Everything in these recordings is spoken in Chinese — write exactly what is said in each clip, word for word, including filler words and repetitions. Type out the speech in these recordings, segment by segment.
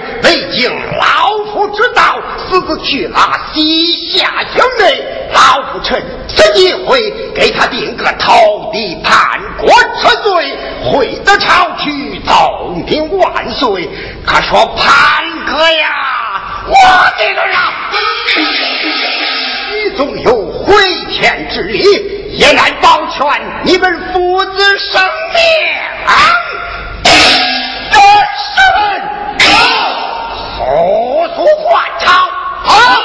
儿未经老夫之道，私自去拉西夏营内，老夫趁此机会给他定个投敌叛国之罪，毁得朝去奏明万岁。可说潘哥呀，我的个呀，你总有回天之理，也难保全你们父子生命啊！速速换朝，好！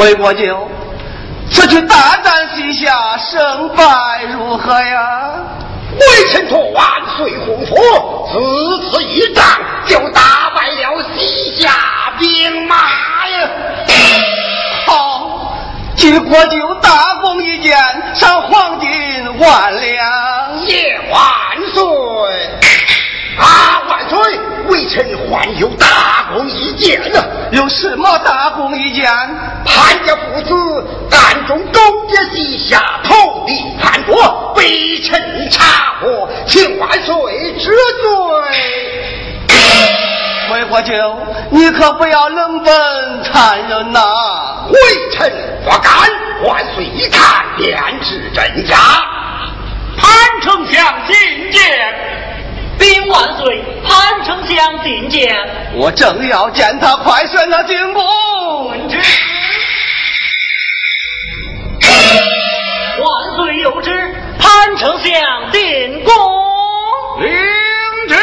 梅国舅，此去大战西夏，胜败如何呀？微臣托万岁洪福，此次一仗就打败了西夏兵马呀！好，请国舅大功一件，赏黄金万两。谢万岁！啊，万岁！微臣还有大功一件呢。有什么大功一件？潘家父子暗中勾结西夏，投敌叛国，微臣查获，请万岁治罪。魏国舅，你可不要冷本残忍呐、啊！微臣不敢，万岁一看便知真假。潘丞相觐见。禀万岁，潘丞相觐见。我正要见他，快宣他进宫。万岁有旨，潘丞相进宫。领旨。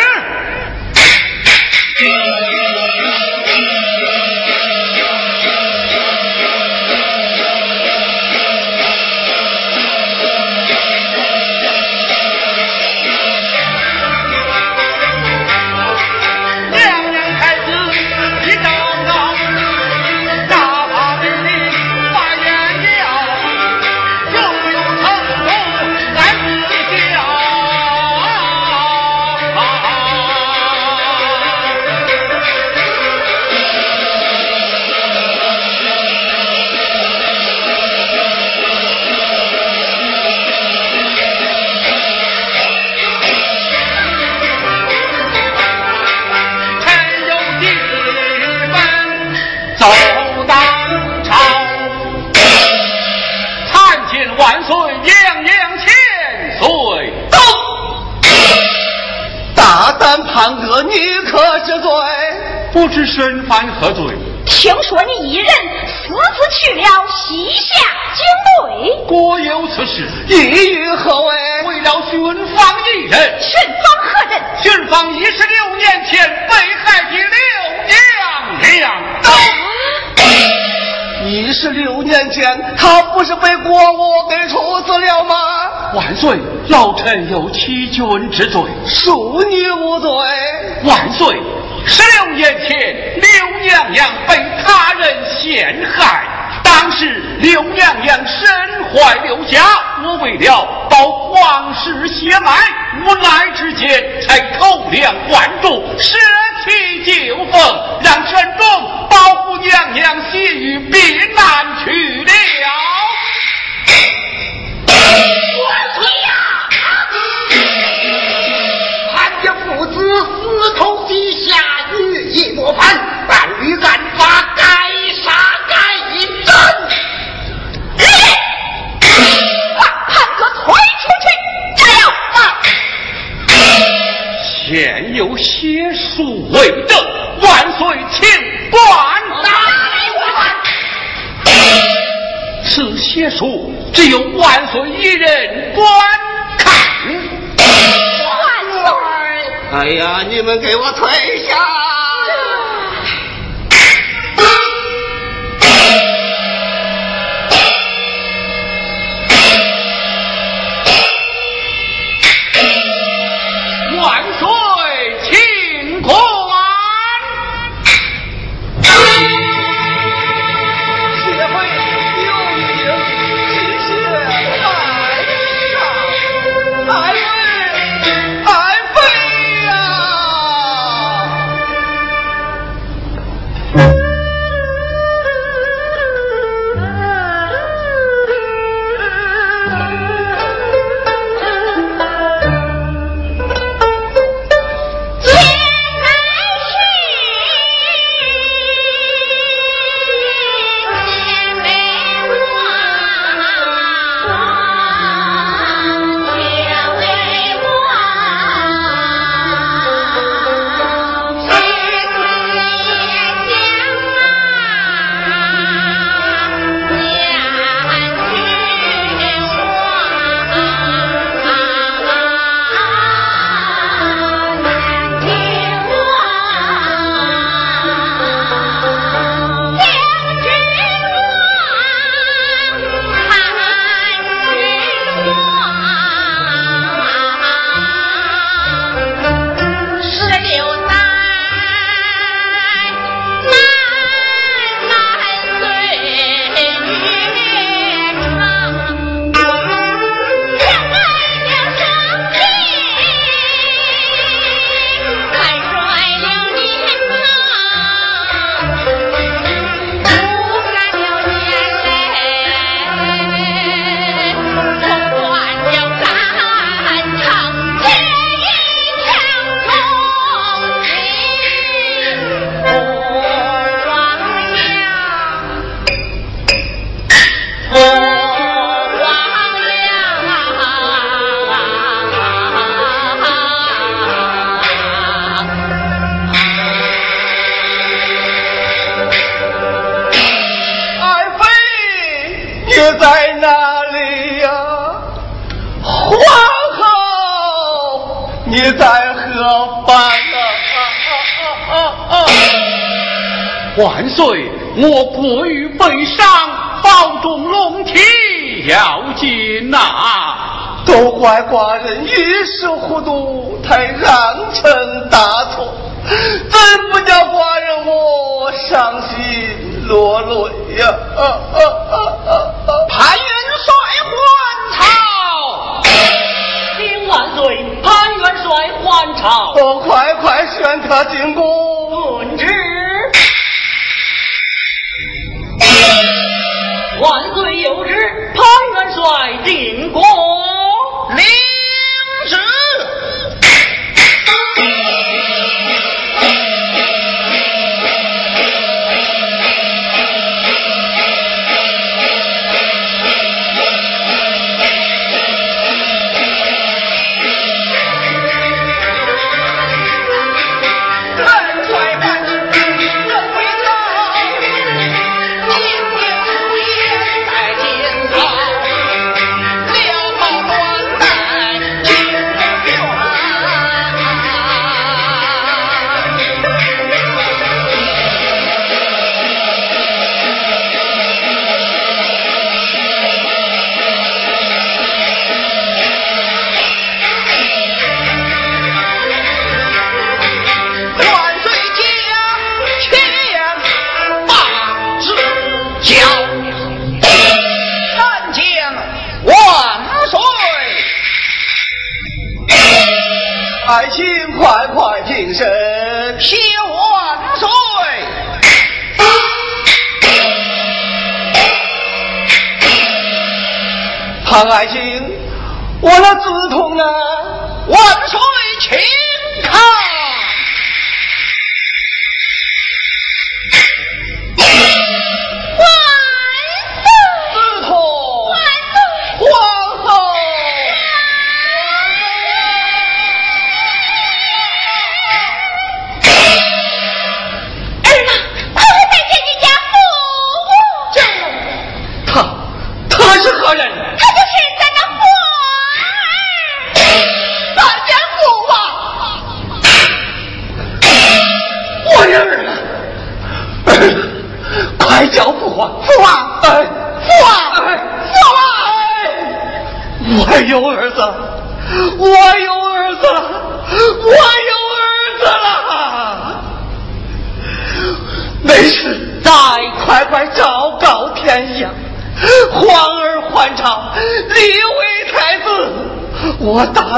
走当朝，参见万岁娘娘千岁。走，大胆叛恶，你可知罪？不知身犯何罪？听说你一人私自去了西夏境内，果有此事，意欲何为？为了寻访一人。寻访何人？寻访一十六年前被害的刘娘娘。一十六年前，他不是被国务给处死了吗？万岁，老臣有欺君之罪，恕你无罪。万岁，十六年前刘娘娘被他人陷害，当时刘娘娘身怀六甲，我为了保皇室血脉，无奈之间才偷梁换柱，舍弃旧风，让玄宗保护娘娘陷于避难去了。万岁呀！潘家父子私通地下，欲意莫凡，犯律案法，该杀该一斩。把潘哥推出去，加油！前有邪术为证，万岁请断打我！此邪术只有万岁一人观看。万岁！哎呀，你们给我退下！万岁请观。协会有请，谢谢大家。万岁！我国于悲伤，保重龙体要紧呐！都怪寡人一时糊涂，才让臣大错，怎不叫寡人我伤心落泪呀！潘元帅还朝！禀万岁，潘元帅还朝！我快快宣他进宫！遵旨。万岁有旨，潘元帅进宫领旨。尽快快晋升，谢万岁。唐爱卿，我的自痛呢？万岁请看。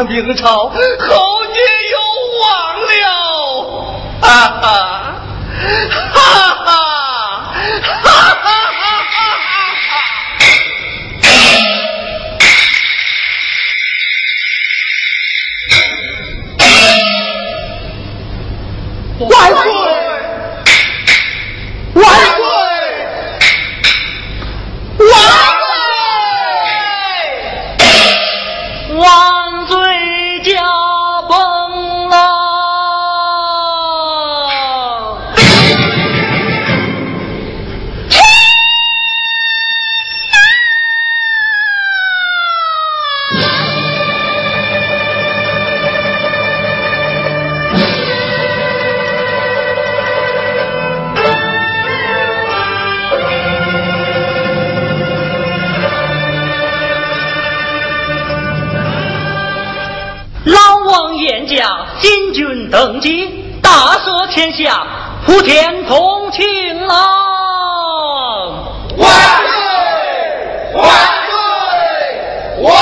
明朝侯爷有王了，哈哈哈哈哈哈哈哈！万岁！万岁！万岁！万！金军登基，大赦天下，普天同庆啊！万岁！万岁！万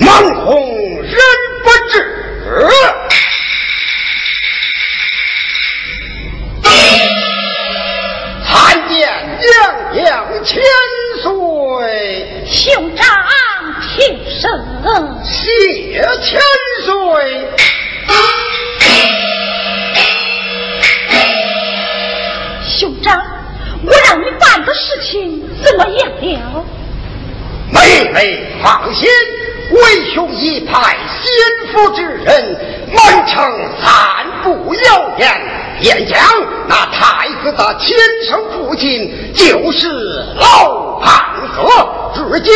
盲从人不知，参见娘娘千岁。兄长平身，谢千岁。兄长，我让你办的事情怎么样了？妹妹放心，为兄一派心腹之人，满城散布谣言，演讲那太子的亲生父亲就是老庞和，至今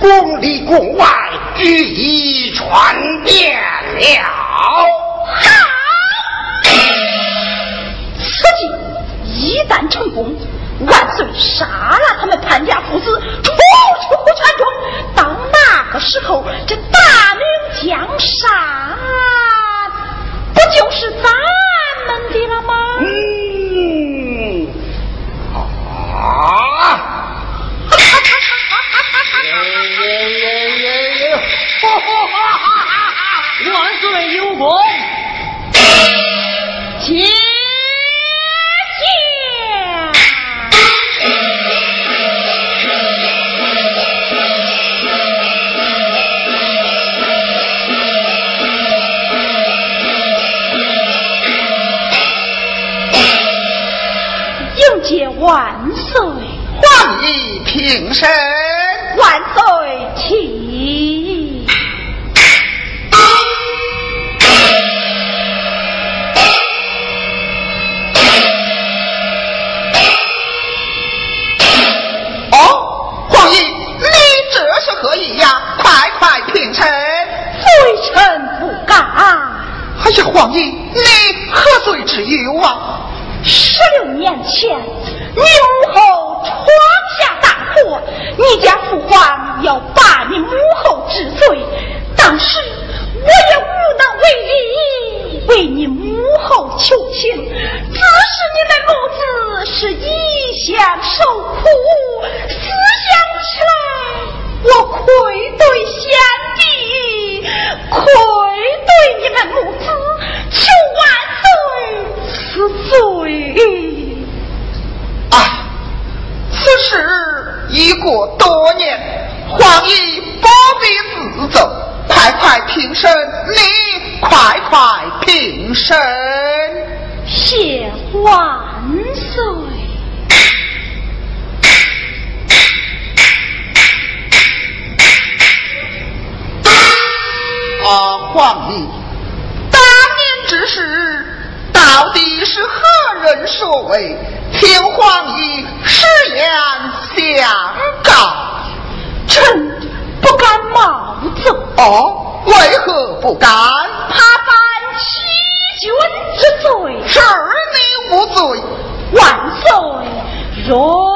宫里宫外日益传遍了。好，此计一旦成功，万岁杀了他们潘家父子，除去全中。到那个时候，这大明江山不就是咱们的了吗？嗯，啊！万岁有功，起。万岁！万岁平身。万岁起。哦，皇爷，你这是何意呀？快快平身。罪臣不敢。哎呀，皇爷，你何罪之有啊？十六年前，牛后闯下大祸，你家父皇要罢你母后之罪，当时我也无能为力，为你母后求情，只是你们母子是一相受苦，思想起来我愧对先帝，愧对你们母子，求万岁此罪。此事已过多年，皇爷不必自责，快快平身，你快快平身。谢万岁。啊，皇爷，当年之事到底是何人所为？听皇爷实言相告。臣不敢冒奏。哦，为何不敢？怕犯欺君之罪。是你无罪。万岁容奏。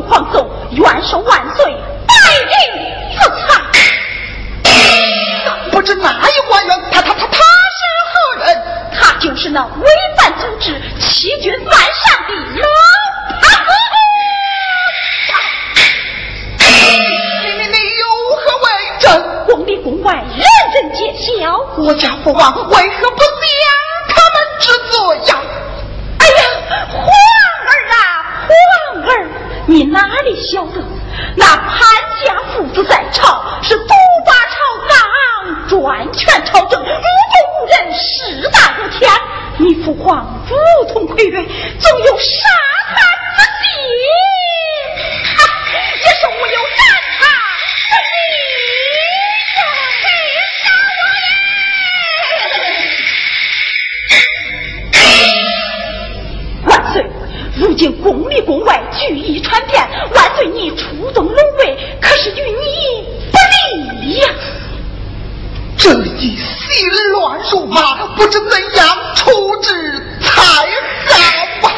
入黄州，元首万岁，百令不差。不知哪一官员，他他他他是何人？他就是那违反宗旨、欺君犯上的老太婆。你你你有何为证？宫里宫外人人皆晓。国家不忘，为何不将他们治作呀？哎呀，皇儿啊，皇儿，你哪里晓得？那潘家父子在朝是独霸朝纲，专权朝政，无不无人，势大如天。你父皇无同亏约，总有杀他之心，啊，也是我有斩他之心，这非杀我也！万岁！如今宫里宫外聚义传遍，万岁你出动龙位，可是与你不利呀！这一心乱如麻，不知怎样处置才好啊！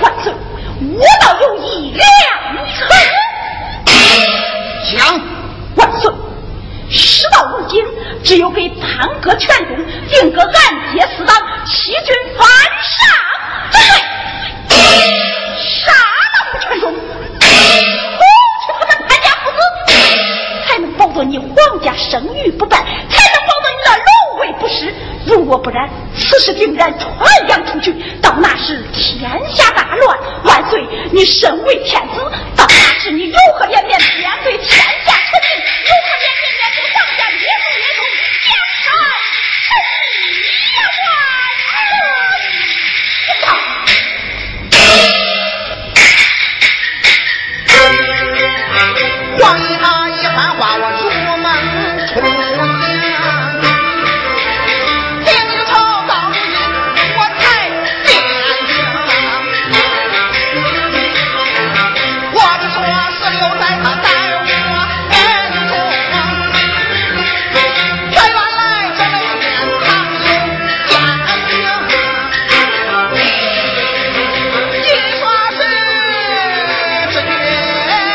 万岁，我倒有一两成。讲，万岁，事到如今，只有给堂哥全功，定个暗结死党，欺君犯上。这对杀了吴全忠，除去他们潘家父子，才能保证你皇家声誉不败，才能保证你的龙位不失。如果不然，此事定然传扬出去，到那时天下大乱。万岁，你身为天子，到那时你如何颜面面对天下臣民？如何颜面面对上下列祖列宗？江山是你呀！换一番一番话，我入门出呀，听你抽到你我才变呀。我的说是留在他在我眼中，这原来这位天堂有天呀，你说是只觉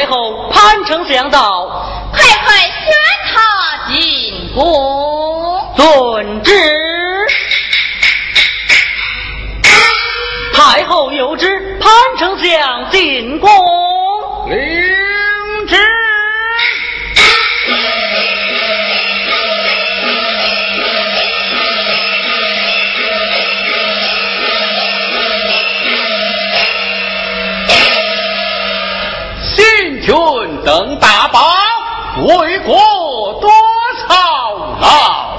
太后潘丞相到，快快宣他进宫，遵旨。太后有旨，潘丞相进宫，领旨。新君等大宝，为国多操劳。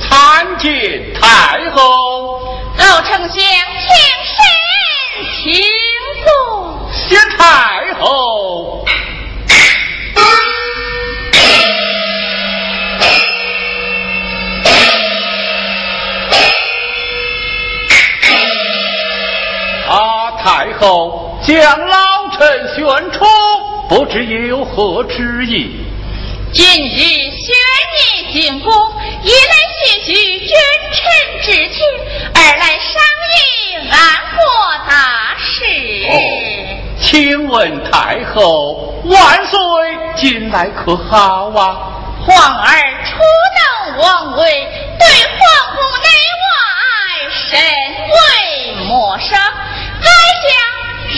参见太后。老丞相，请身请坐。谢太后。啊，太后，将老臣选出，不知有何之意？今日宣你进宫，一来叙叙君臣之情，二来商议亡国大事。哦，请问太后，万岁近来可好啊？皇儿初登王位，对皇宫内外甚为陌生，还想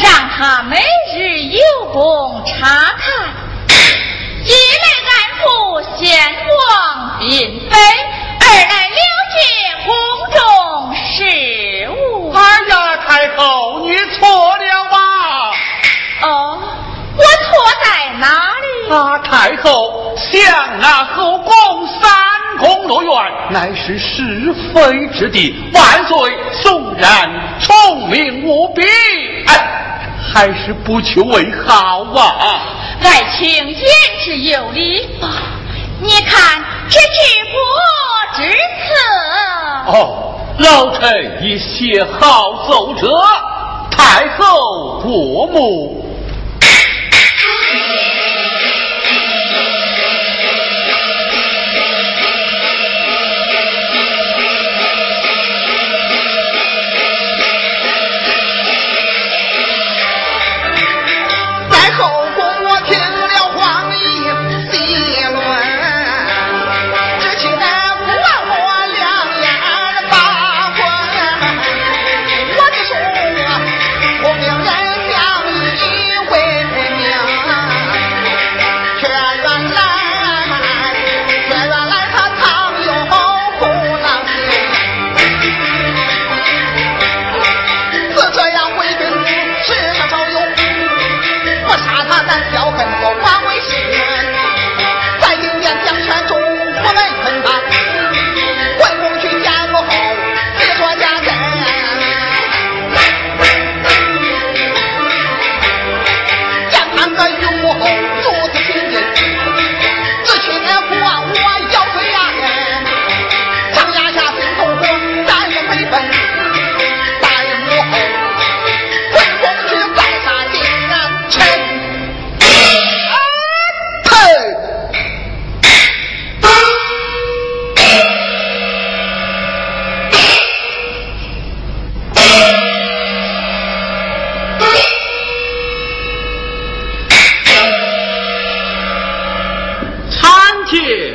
让他每日有功查看。一来赶赴贤王嫔妃，二来了解宫中事务。哎呀，太后，你错了吧？哦，我错在哪里？啊，太后，像那后宫三宫六院，乃是是非之地。万岁纵然聪明无比，哎，还是不求为好啊。爱卿言之有理，你看这治国之策。哦，老臣已写好奏折，太后过目。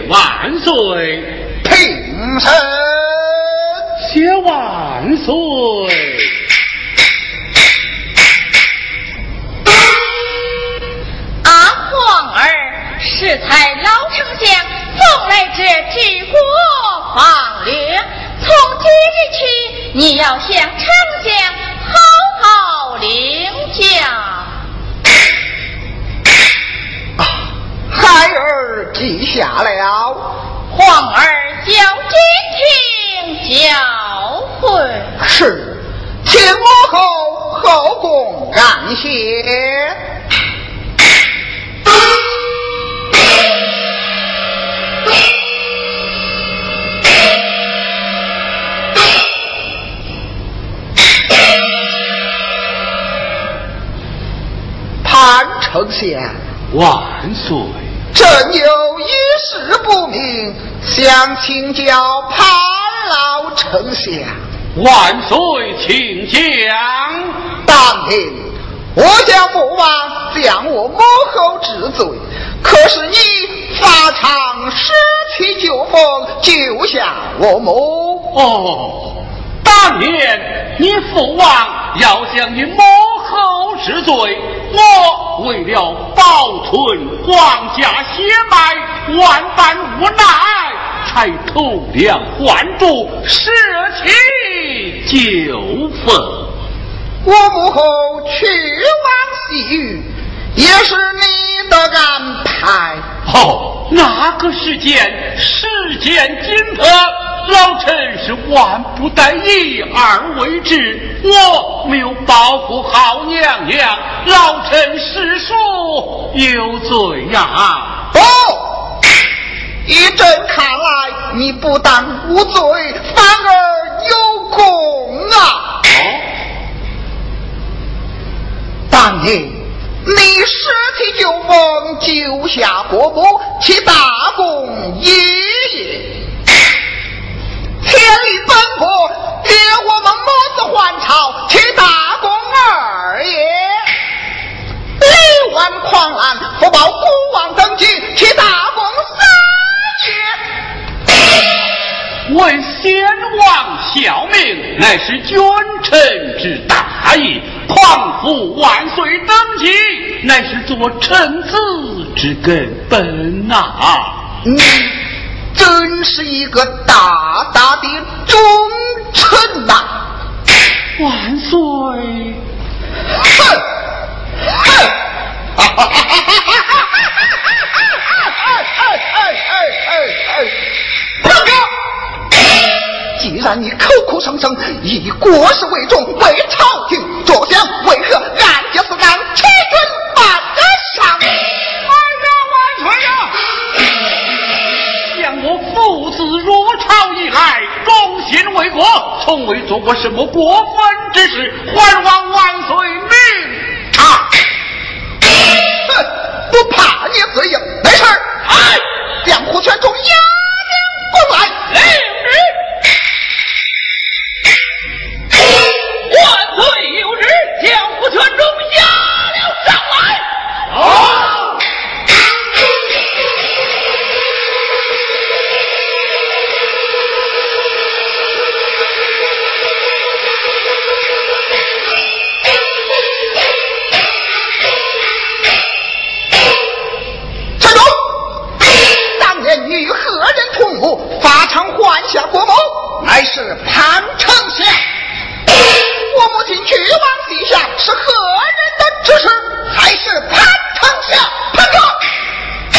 万岁！朕有一事不明，想请教潘老丞相。万岁请讲。当庭我将母王将我母后治罪，可是你法场失去旧风，救下我母。哦，当年你父王要将你母后治罪，我为了保存皇家血脉，万般无奈，才偷梁换柱，拾起旧风。我母后去往西域，也是你的安排。哦，哪个事件？事件金特。老臣是万不得已而为之，我没有保护好娘娘，老臣实属有罪呀。不、哦，依朕看来，你不但无罪，反而有功啊！哦、当年你尸体就蒙救下国母，其大功也也。天理奔波，约我们母子还朝，其大功二也；力挽狂澜，不保孤王登基，其大功三也。为先王效命，乃是君臣之大义；匡扶万岁登基，乃是做臣子之根本啊！你真是一个大大的忠臣呐、啊！万岁！哼哼！哈哈哈哈哈！既然你口口声声以国事为重，为朝廷着想，为何俺就是俺七军犯得上？万岁万岁呀！我父子入朝以来，忠心为国，从未做过什么过分之事，还望万岁明察。哼，不怕你嘴硬，没事儿。哎，将虎拳中压定过来。哎，万岁有旨，将虎拳中压了上来。哦。法场换下国母，乃是潘丞相。我母亲去往西夏，是何人的指使？还是潘丞相？潘哥，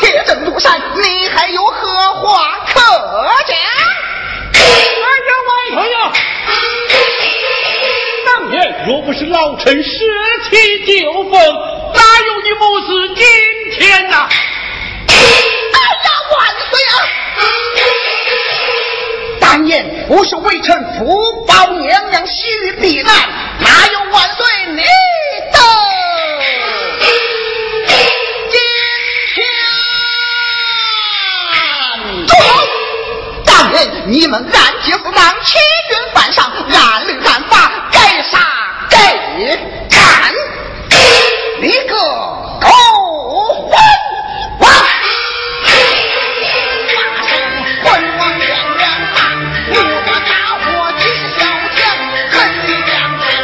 铁证如山，你还有何话可讲？哎呀，万岁呀！当年若不是老臣拾起旧风，哪有你母子今天呐、啊？哎呀，万岁啊！当年我是为臣福报娘娘西域避难，哪有万岁你的今天？住口！当年你们俺结不当欺君犯上，俺律俺法，该杀该斩，你个狗混王！我大火急小强，恨你两人。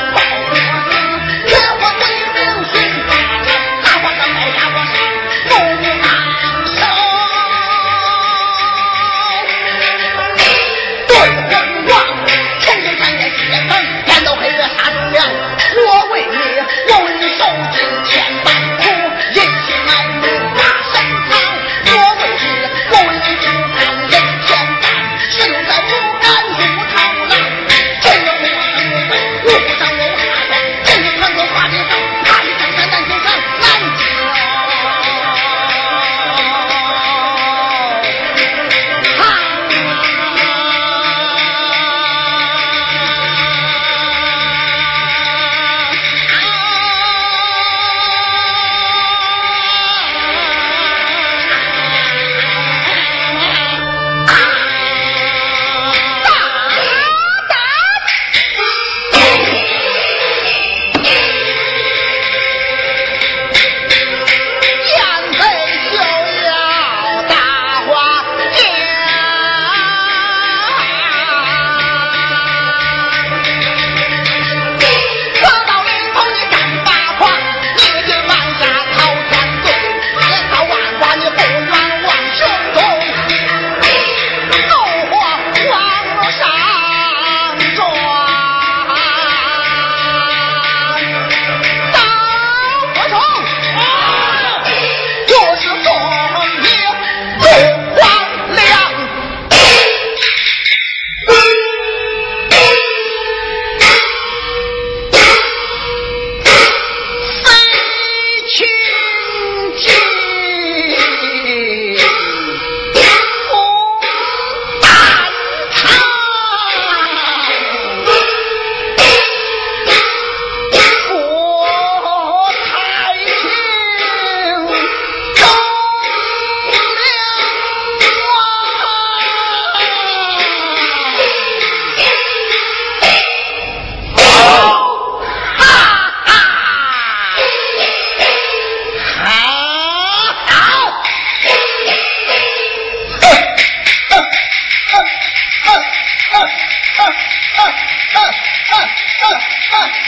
哦！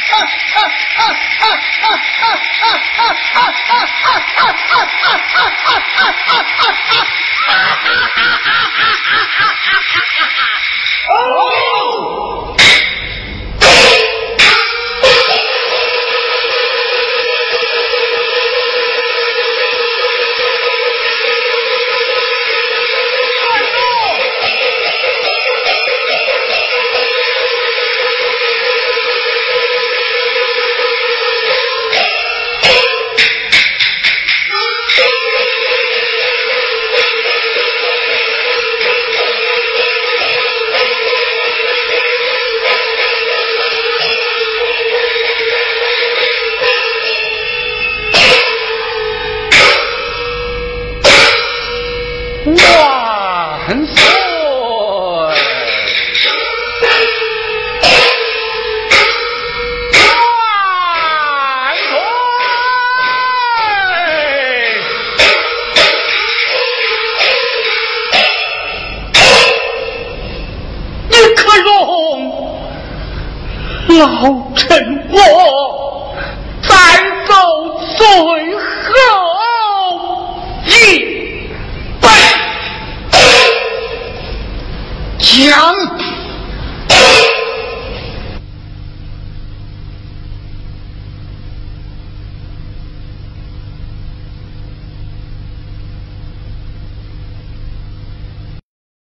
娘